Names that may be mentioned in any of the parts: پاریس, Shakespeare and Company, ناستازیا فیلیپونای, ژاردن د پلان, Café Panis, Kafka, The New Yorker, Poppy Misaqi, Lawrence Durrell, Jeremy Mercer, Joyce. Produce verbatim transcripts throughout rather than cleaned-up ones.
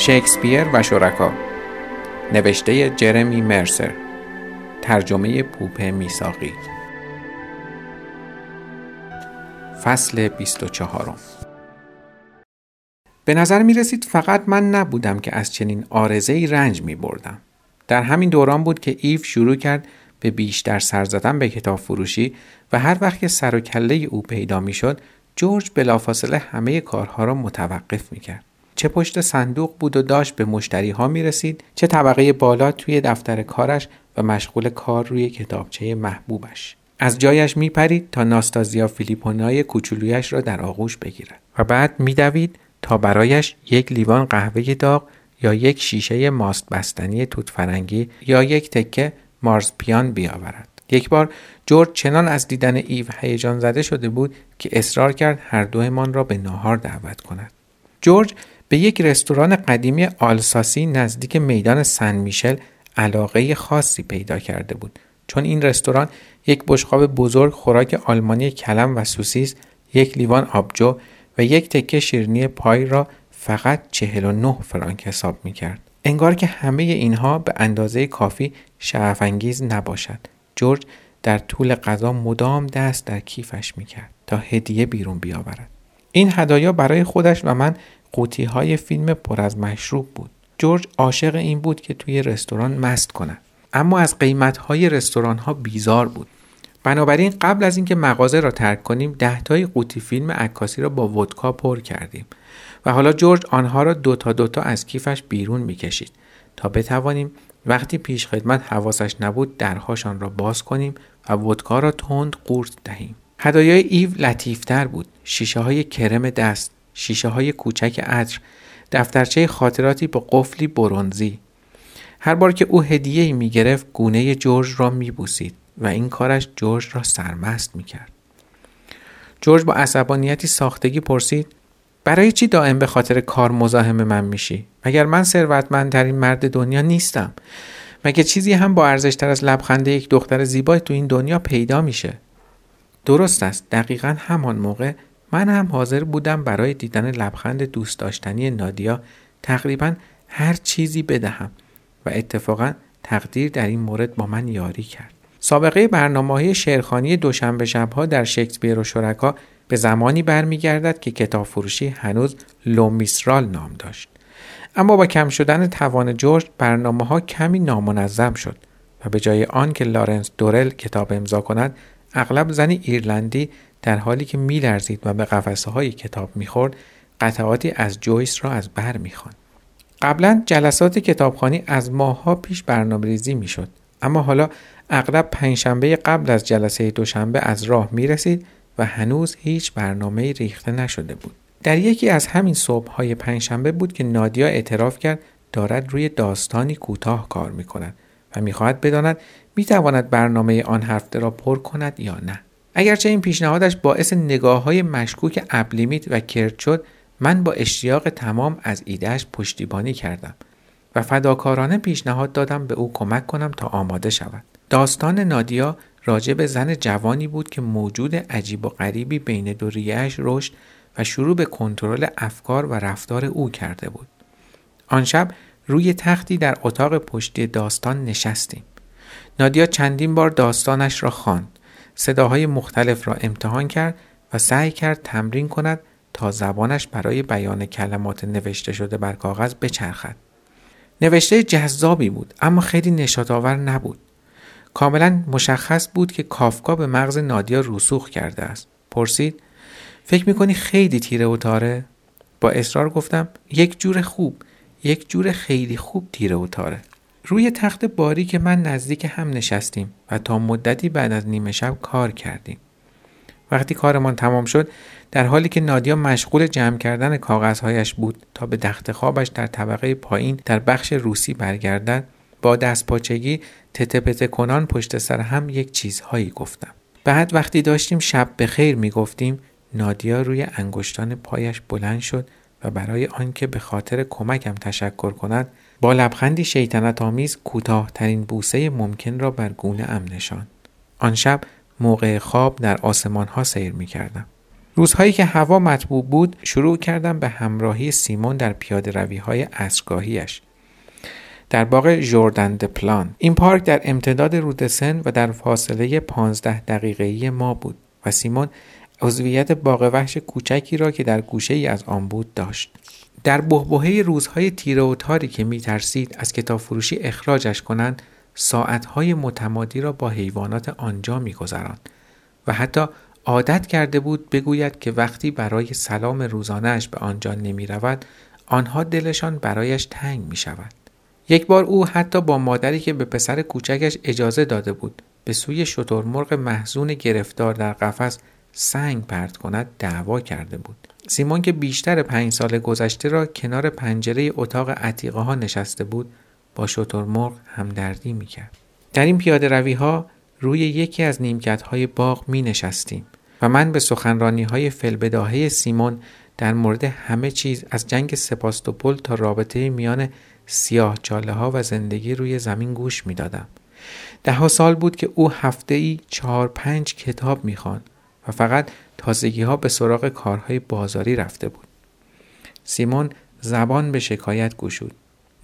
شکسپیر و شرکا، نوشته جرمی مرسر، ترجمه پوپه میساقی. فصل بیست و چهار. به نظر می رسید فقط من نبودم که از چنین عارضه‌ای رنج می بردم. در همین دوران بود که ایو شروع کرد به بیشتر سر زدن به کتاب فروشی و هر وقت که سر و کله او پیدا می شد، جورج بلافاصله همه کارها را متوقف می کرد. چه پشت صندوق بود و داشت به مشتری ها می رسید، چه طبقه بالا توی دفتر کارش و مشغول کار روی کتابچه محبوبش. از جایش می پرید تا ناستازیا فیلیپونای کوچولویش را در آغوش بگیرد و بعد می دوید تا برایش یک لیوان قهوه داغ یا یک شیشه ماست بستنی توت فرنگی یا یک تکه مارزپیان بیاورد. یک بار جورج چنان از دیدن ایو هیجان زده شده بود که اصرار کرد هر دومان را به ناهار دعوت کند. جورج به یک رستوران قدیمی آلساسی نزدیک میدان سن میشل علاقه خاصی پیدا کرده بود، چون این رستوران یک بشقاب بزرگ خوراک آلمانی کلم و سوسیس، یک لیوان آبجو و یک تکه شیرینی پای را فقط چهل و نه فرانک حساب می‌کرد. انگار که همه اینها به اندازه کافی شعف‌انگیز نباشد، جورج در طول غذا مدام دست در کیفش می‌کرد تا هدیه بیرون بیاورد. این هدایا برای خودش و من قوطی‌های فیلم پر از مشروب بود. جورج عاشق این بود که توی رستوران مست کند، اما از قیمت‌های رستوران‌ها بیزار بود. بنابراین قبل از اینکه مغازه را ترک کنیم، ده تای قوطی فیلم عکاسی را با ودکا پر کردیم و حالا جورج آنها را دو تا دو تا از کیفش بیرون می‌کشید تا بتوانیم وقتی پیش خدمت حواسش نبود درهاشان را باز کنیم و ودکا را تند قورت دهیم. هدایای ایو لطیف‌تر بود. شیشه‌های کرم دست، شیشه‌های کوچک عطر، دفترچه خاطراتی با قفلی برنزی. هر بار که او هدیه‌ای می‌گرفت، گونه جورج را می‌بوسید و این کارش جورج را سرمست می‌کرد. جورج با عصبانیتی ساختگی پرسید: برای چی دائم به خاطر کار مزاحم من میشی؟ مگر من ثروتمندترین مرد دنیا نیستم؟ مگر چیزی هم با ارزش‌تر از لبخند یک دختر زیبای تو این دنیا پیدا میشه؟ درست است. دقیقاً همان موقع من هم حاضر بودم برای دیدن لبخند دوست داشتنی نادیا تقریباً هر چیزی بدهم و اتفاقاً تقدیر در این مورد با من یاری کرد. سابقه برنامه‌های شعرخوانی دوشنبه شب‌ها در شکسپیر و شرکا به زمانی برمی‌گردد که کتابفروشی هنوز لومیسرال نام داشت. اما با کم شدن توان جورج، برنامه‌ها کمی نامنظم شد و به جای آن که لارنس دورل کتاب امضا کند، اغلب زنی ایرلندی در حالی که می‌لرزید و به قفسه‌های کتاب می‌خورد، قطعاتی از جویس را از بر می‌خواند. قبلا جلسات کتابخوانی از ماه‌ها پیش برنامه‌ریزی می‌شد، اما حالا اغلب پنجشنبه قبل از جلسه دوشنبه از راه می‌رسید و هنوز هیچ برنامه‌ای ریخته نشده بود. در یکی از همین صبح‌های پنجشنبه بود که نادیا اعتراف کرد دارد روی داستانی کوتاه کار می‌کند و می‌خواهد بداند می‌تواند برنامه آن هفته را پر کند یا نه. اگرچه این پیشنهادش باعث نگاه‌های مشکوک ابلیمیت و کرد شد، من با اشتیاق تمام از ایده‌اش پشتیبانی کردم و فداکارانه پیشنهاد دادم به او کمک کنم تا آماده شود. داستان نادیا راجع به زن جوانی بود که موجود عجیب و غریبی بین دو ریه‌اش رشد و شروع به کنترل افکار و رفتار او کرده بود. آن شب روی تختی در اتاق پشتی داستان نشستیم. نادیا چندین بار داستانش را خواند، صداهای مختلف را امتحان کرد و سعی کرد تمرین کند تا زبانش برای بیان کلمات نوشته شده بر کاغذ بچرخد. نوشته جذابی بود، اما خیلی نشاط‌آور نبود. کاملا مشخص بود که کافکا به مغز نادیا رسوخ کرده است. پرسید: فکر میکنی خیلی تیره و تاره؟ با اصرار گفتم: یک جور خوب، یک جور خیلی خوب تیره و تاره. روی تخت باریک من نزدیک هم نشستیم و تا مدتی بعد از نیمه شب کار کردیم. وقتی کارمان تمام شد، در حالی که نادیا مشغول جمع کردن کاغذهایش بود تا به تخت خوابش در طبقه پایین در بخش روسی برگردد، با دستپاچگی تته پته کنان پشت سر هم یک چیزهایی گفتم. بعد وقتی داشتیم شب به خیر می گفتیم، نادیا روی انگشتان پایش بلند شد و برای آنکه به خاطر کمکم تشکر کند، با لبخندی شیطنت‌آمیز کوتاه‌ترین بوسه ممکن را بر گونه ام نشاند. آن شب موقع خواب در آسمان‌ها سیر می‌کردم. روزهایی که هوا مطبوع بود شروع کردم به همراهی سیمون در پیاده روی‌های عصرگاهیش در باغ ژاردن د پلان. این پارک در امتداد رو د سن و در فاصله پانزده دقیقه‌ای ما بود و سیمون عضویت باغ وحش کوچکی را که در گوشه‌ای از آن بود داشت. در بحبوحه روزهای تیره و تاری که می‌ترسید از کتابفروشی اخراجش کنند، ساعت‌های متمادی را با حیوانات آنجا می‌گذراند و حتی عادت کرده بود بگوید که وقتی برای سلام روزانه‌اش به آنجا نمی‌رود، آنها دلشان برایش تنگ می‌شود. یک بار او حتی با مادری که به پسر کوچکش اجازه داده بود به سوی شترمرغ محزون گرفتار در قفس سنگ پرت کند دعوا کرده بود. سیمون که بیشتر پنج سال گذشته را کنار پنجره اتاق عتیقه ها نشسته بود، با شترمرغ همدردی میکرد. در این پیاده روی ها روی یکی از نیمکت های باغ می نشستیم و من به سخنرانی های فی‌البداهه سیمون در مورد همه چیز از جنگ سباستوپول تا رابطه میان سیاه چاله ها و زندگی روی زمین گوش می دادم. ده ها سال بود که او هفته ای چهار پنج کتاب می خواند و فقط تازگی ها به سراغ کارهای بازاری رفته بود. سیمون زبان به شکایت گشود.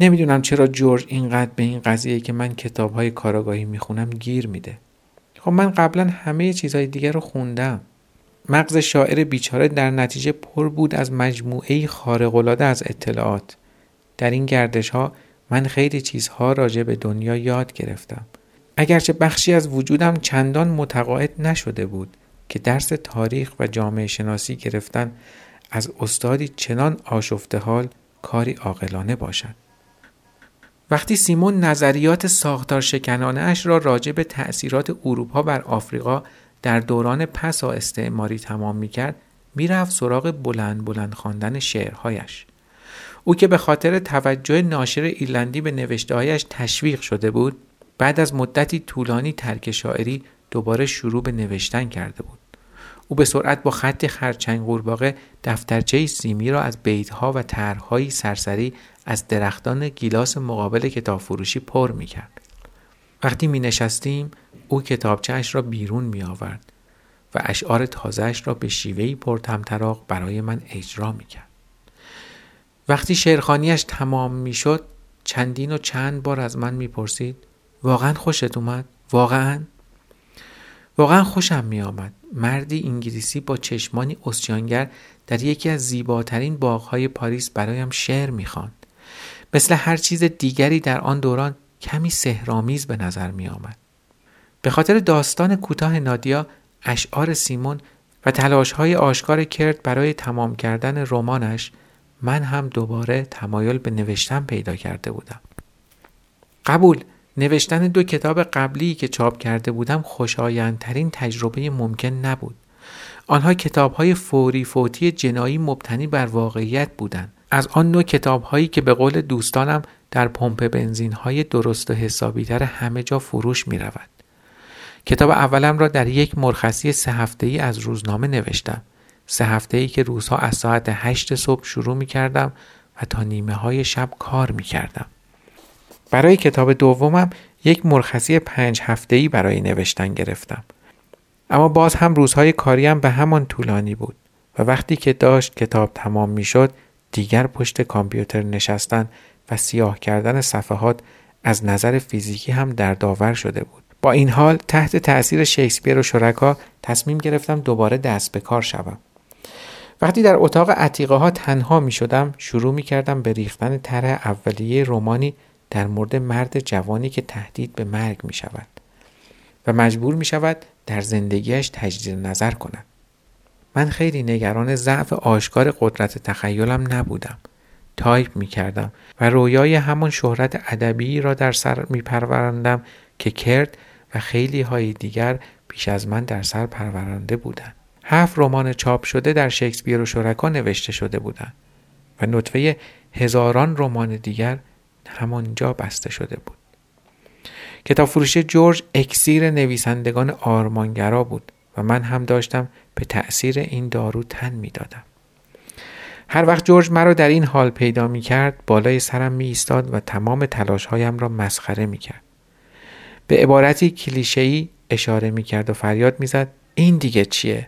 نمیدونم چرا جورج اینقدر به این قضیه که من کتاب های کاراگاهی می خونم گیر میده. خب من قبلا همه چیزهای دیگر رو خوندم. مغز شاعر بیچاره در نتیجه پر بود از مجموعه خارق‌العاده از اطلاعات. در این گردش ها من خیلی چیزها راجع به دنیا یاد گرفتم، اگرچه بخشی از وجودم چندان متقاعد نشده بود که درس تاریخ و جامعه شناسی گرفتن از استادی چنان آشفته حال کاری عاقلانه باشد. وقتی سیمون نظریات ساختار شکنانه اش را راجع به تأثیرات اروپا بر آفریقا در دوران پسا استعماری تمام می‌کرد، میرفت سراغ بلند بلند خواندن شعرهایش. او که به خاطر توجه ناشر ایرلندی به نوشته‌هایش تشویق شده بود، بعد از مدتی طولانی ترک شاعری دوباره شروع به نوشتن کرده بود. او به سرعت با خط خرچنگ قورباغه دفترچه سیمی را از بیت‌ها و طرح‌های سرسری از درختان گیلاس مقابل کتابفروشی پر می‌کرد. وقتی می‌نشستیم، او کتابچه‌اش را بیرون می‌آورد و اشعار تازه‌اش را به شیوهی پرطمطراق برای من اجرا می‌کرد. وقتی شعرخوانی‌اش تمام می‌شد، چندین و چند بار از من می‌پرسید: واقعاً خوشت اومد؟ واقعاً؟ واقعا خوشم می آمد. مردی انگلیسی با چشمانی اوسیانگر در یکی از زیباترین باغهای پاریس برایم شعر می خواند. مثل هر چیز دیگری در آن دوران کمی سحرآمیز به نظر می آمد. به خاطر داستان کوتاه نادیا، اشعار سیمون و تلاشهای آشکار کرد برای تمام کردن رمانش، من هم دوباره تمایل به نوشتن پیدا کرده بودم. قبول، نوشتن دو کتاب قبلی که چاپ کرده بودم خوشایندترین تجربه ممکن نبود. آنها کتاب‌های فوری فوتی جنایی مبتنی بر واقعیت بودند، از آن نوع کتاب‌هایی که به قول دوستانم در پمپ بنزین‌های درست و حسابی‌تر همه جا فروش می‌رود. کتاب اولم را در یک مرخصی سه هفته‌ای از روزنامه نوشتم. سه هفته‌ای که روزها از ساعت هشت صبح شروع می‌کردم و تا نیمه‌های شب کار می‌کردم. برای کتاب دومم یک مرخصی پنج هفته‌ای برای نوشتن گرفتم. اما باز هم روزهای کاریم به همان طولانی بود و وقتی که داشت کتاب تمام میشد، دیگر پشت کامپیوتر نشستن و سیاه کردن صفحات از نظر فیزیکی هم دردآور شده بود. با این حال تحت تأثیر شکسپیر و شرکا تصمیم گرفتم دوباره دست به کار شوم. وقتی در اتاق عتیقه ها تنها میشدم، شروع میکردم به ریختن طرح اولیه رمانی در مورد مرد جوانی که تهدید به مرگ می شود و مجبور می شود در زندگیش تجدید نظر کند. من خیلی نگران ضعف آشکار قدرت تخیلم نبودم. تایپ می کردم و رویای همان شهرت ادبی را در سر می پروراندم که کرد و خیلی های دیگر پیش از من در سر پرورانده بودند. هفت رمان چاپ شده در شکسپیر و شرکا نوشته شده بودند و نطفه هزاران رمان دیگر همانجا بسته شده بود. کتاب فروشی جورج اکسیر نویسندگان آرمانگرا بود و من هم داشتم به تأثیر این دارو تن می دادم. هر وقت جورج مرا در این حال پیدا می کرد، بالای سرم می ایستاد و تمام تلاش هایم را مسخره می کرد. به عبارتی کلیشه‌ای اشاره می کرد و فریاد می زد: این دیگه چیه؟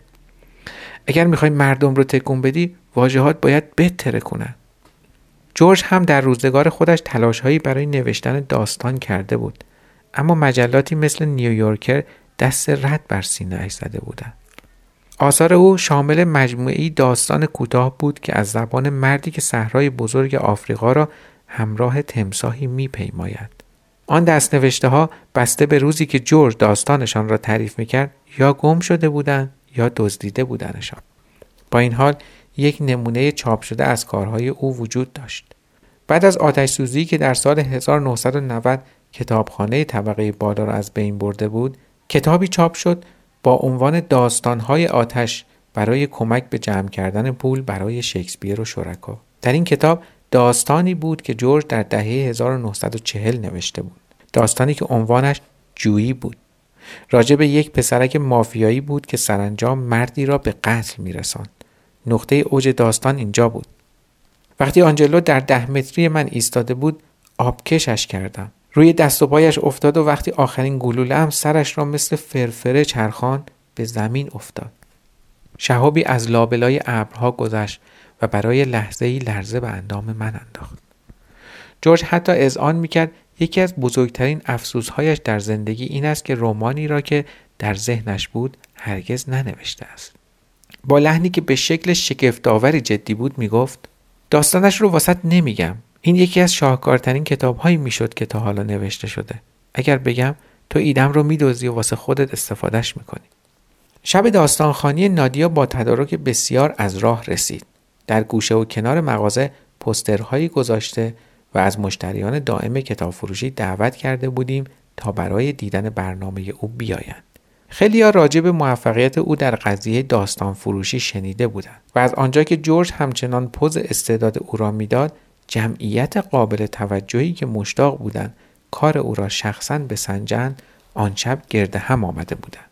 اگر میخوای مردم رو تکون بدی، واژه‌هات باید بهتره کنن. جورج هم در روزگار خودش تلاش‌هایی برای نوشتن داستان کرده بود، اما مجلاتی مثل نیویورکر دست رد بر سینه‌اش زده بودند. آثار او شامل مجموعه‌ای داستان کوتاه بود که از زبان مردی که صحرای بزرگ آفریقا را همراه تمساحی می‌پیماید. آن دست‌نوشته‌ها بسته به روزی که جورج داستانشان را تعریف می‌کرد، یا گم شده بودند یا دزدیده بودنشان. با این حال یک نمونه چاپ شده از کارهای او وجود داشت. بعد از آتش سوزی که در سال هزار و نهصد و نود کتابخانه طبقه بالا را از بین برده بود، کتابی چاپ شد با عنوان داستان‌های آتش برای کمک به جمع کردن پول برای شکسپیر و شرکا. در این کتاب داستانی بود که جورج در دهه هزار و نهصد و چهل نوشته بود. داستانی که عنوانش جویی بود. راجع به یک پسرک مافیایی بود که سرانجام مردی را به قتل می‌رساند. نقطه اوج داستان اینجا بود. وقتی آنجلو در ده متری من ایستاده بود، آبکشش کردم. روی دست و پایش افتاد و وقتی آخرین گلوله هم سرش را مثل فرفره چرخان به زمین افتاد. شهابی از لابلای ابرها گذشت و برای لحظه‌ای لرزه به اندام من انداخت. جورج حتی اذعان می‌کرد یکی از بزرگترین افسوس‌هایش در زندگی این است که رمانی را که در ذهنش بود هرگز ننوشته است. با لحنی که به شکل شگفت‌آوری جدی بود میگفت: داستانش رو واسط نمیگم. این یکی از شاهکارترین کتاب‌هایی میشد که تا حالا نوشته شده. اگر بگم تو ایدم رو میدوزی و واسه خودت استفادهش میکنی. شب داستانخوانی نادیا با تدارک بسیار از راه رسید. در گوشه و کنار مغازه پوسترهایی گذاشته و از مشتریان دائم کتابفروشی دعوت کرده بودیم تا برای دیدن برنامه او بیایند. خیلی‌ها راجع به موفقیت او در قضیه داستان فروشی شنیده بودند و از آنجا که جورج همچنان پوز استعداد او را میداد، جمعیت قابل توجهی که مشتاق بودند کار او را شخصاً بسنجند، آن شب گرد هم آمده بودند.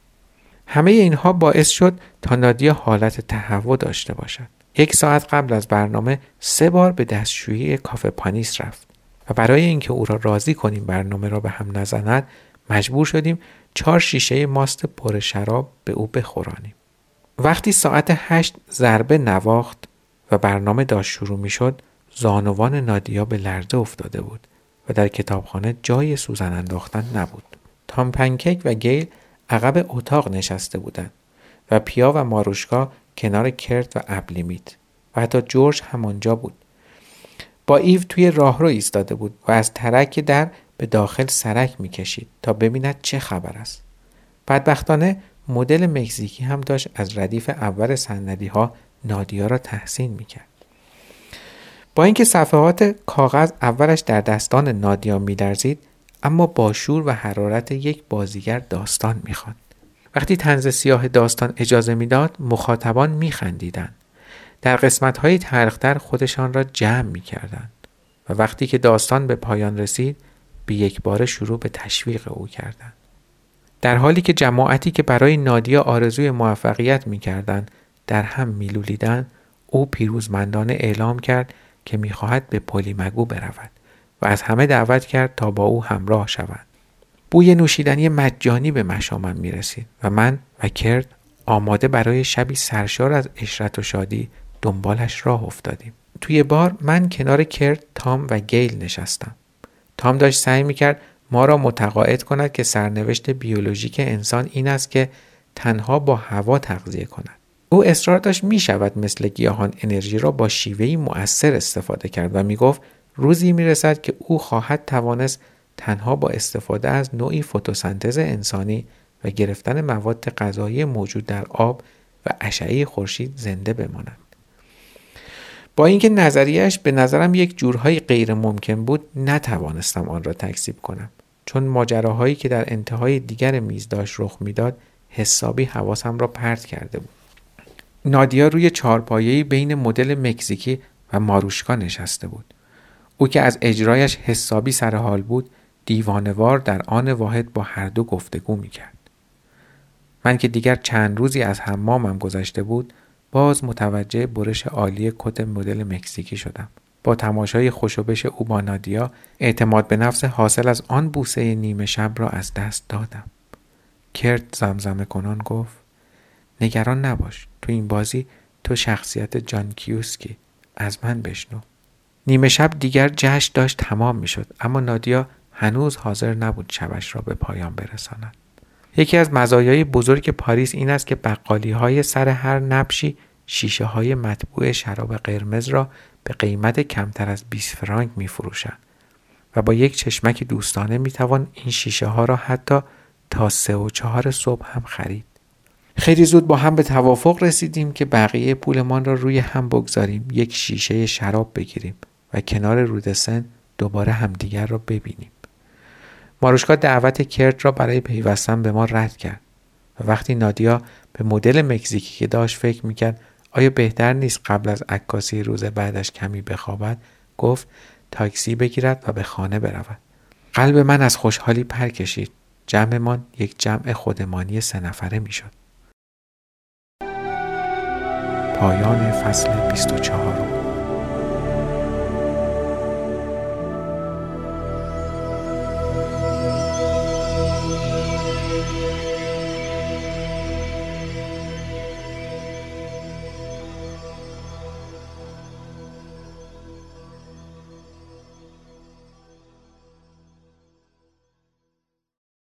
همه اینها باعث شد تا نادیا حالت تهوع داشته باشد. یک ساعت قبل از برنامه سه بار به دستشویی کافه پانیس رفت و برای اینکه او را راضی کنیم برنامه را به هم نزند، مجبور شدیم چهار شیشه ماست پر شراب به او بخورانیم. وقتی ساعت هشت ضربه نواخت و برنامه داشت شروع می شد، زانوان نادیا به لرزه افتاده بود و در کتابخانه جای سوزن انداختن نبود. تام پنکیک و گیل عقب اتاق نشسته بودند و پیا و ماروشکا کنار کرت و ابلیمیت و حتی جورج همانجا بود. با ایو توی راهرو ایستاده بود و از ترک در به داخل سرک میکشید تا ببیند چه خبر است. بدبختانه مدل مکزیکی هم داشت از ردیف اول صندلی‌ها نادیا را تحسین میکرد. با اینکه صفحات کاغذ اولش در دستان نادیا میلرزید، اما با شور و حرارت یک بازیگر داستان میخواند. وقتی طنز سیاه داستان اجازه میداد، مخاطبان میخندیدند. در قسمت‌های تلختر خودشان را جمع میکردند و وقتی که داستان به پایان رسید، به یک بار شروع به تشویق او کردند. در حالی که جماعتی که برای نادیا آرزوی موفقیت می‌کردند در هم می‌لولیدند، او پیروزمندانه اعلام کرد که می‌خواهد به پلیمگو برود و از همه دعوت کرد تا با او همراه شوند. بوی نوشیدنی مجانی به مشامم می‌رسید و من و کرد آماده برای شبی سرشار از عشرت و شادی دنبالش راه افتادیم. توی بار من کنار کرد، تام و گیل نشستم. تام داشت سعی میکرد ما را متقاعد کند که سرنوشت بیولوژیک انسان این است که تنها با هوا تغذیه کند. او اصرار داشت میشود مثل گیاهان انرژی را با شیوهی مؤثر استفاده کرد و میگفت روزی میرسد که او خواهد توانست تنها با استفاده از نوعی فتوسنتز انسانی و گرفتن مواد غذایی موجود در آب و اشعه خورشید زنده بماند. با اینکه نظریه‌اش به نظرم یک جورهای غیر ممکن بود، نتوانستم آن را تکذیب کنم، چون ماجراهایی که در انتهای دیگر میز داشت رخ میداد حسابی حواسم را پرت کرده بود. نادیا روی چهارپایه‌ای بین مدل مکزیکی و ماروشکا نشسته بود. او که از اجرایش حسابی سر حال بود، دیوانه‌وار در آن واحد با هر دو گفتگو میکرد. من که دیگر چند روزی از حمامم گذشته بود، باز متوجه برش عالی کت مدل مکزیکی شدم. با تماشای خوشوبش او با نادیا، اعتماد به نفس حاصل از آن بوسه نیمه شب را از دست دادم. کرد زمزمه کنان گفت: نگران نباش. تو این بازی تو شخصیت جان کیوسکی. از من بشنو. نیمه شب دیگر جشن داشت تمام می شد، اما نادیا هنوز حاضر نبود شبش را به پایان برساند. یکی از مزایای بزرگ پاریس این است که بقالی های سر هر نبشی شیشه های مطبوع شراب قرمز را به قیمت کمتر از بیست فرانک می فروشند و با یک چشمک دوستانه می توان این شیشه ها را حتی تا سه و چهار صبح هم خرید. خیلی زود با هم به توافق رسیدیم که بقیه پولمان را روی هم بگذاریم، یک شیشه شراب بگیریم و کنار رودسن دوباره همدیگر را ببینیم. ماروشکا دعوت کرد را برای پیوستن به ما رد کرد و وقتی نادیا به مدل مکزیکی که داشت فکر میکرد آیا بهتر نیست قبل از عکاسی روز بعدش کمی بخوابد، گفت تاکسی بگیرد و به خانه برود. قلب من از خوشحالی پر کشید. جمعمان یک جمع خودمانی سه نفره میشد. پایان فصل بیست و چهار.